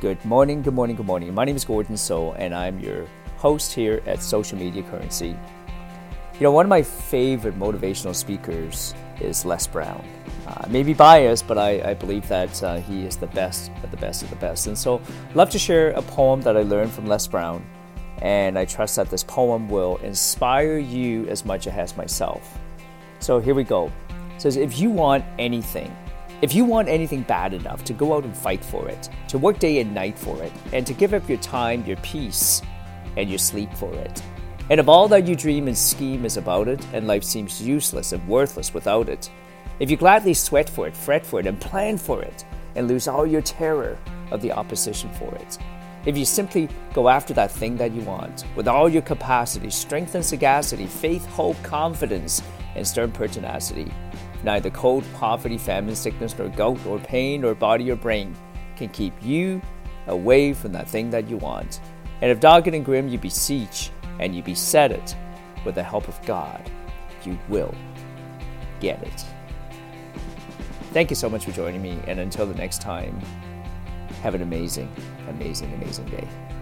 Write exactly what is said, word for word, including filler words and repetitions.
Good morning, good morning, good morning. My name is Gordon So, and I'm your host here at Social Media Currency. You know, one of my favorite motivational speakers is Les Brown. Uh, maybe biased, but I, I believe that uh, he is the best of the best of the best. And so I'd love to share a poem that I learned from Les Brown, and I trust that this poem will inspire you as much as it has myself. So here we go. It says, if you want anything, if you want anything bad enough to go out and fight for it, to work day and night for it, and to give up your time, your peace, and your sleep for it, and if all that you dream and scheme is about it, and life seems useless and worthless without it, if you gladly sweat for it, fret for it, and plan for it, and lose all your terror of the opposition for it, if you simply go after that thing that you want, with all your capacity, strength and sagacity, faith, hope, confidence, and stern pertinacity, neither cold, poverty, famine, sickness, nor gout, or pain, or body, or brain can keep you away from that thing that you want. And if dogged and grim you beseech and you beset it, with the help of God, you will get it. Thank you so much for joining me, and until the next time, have an amazing, amazing, amazing day.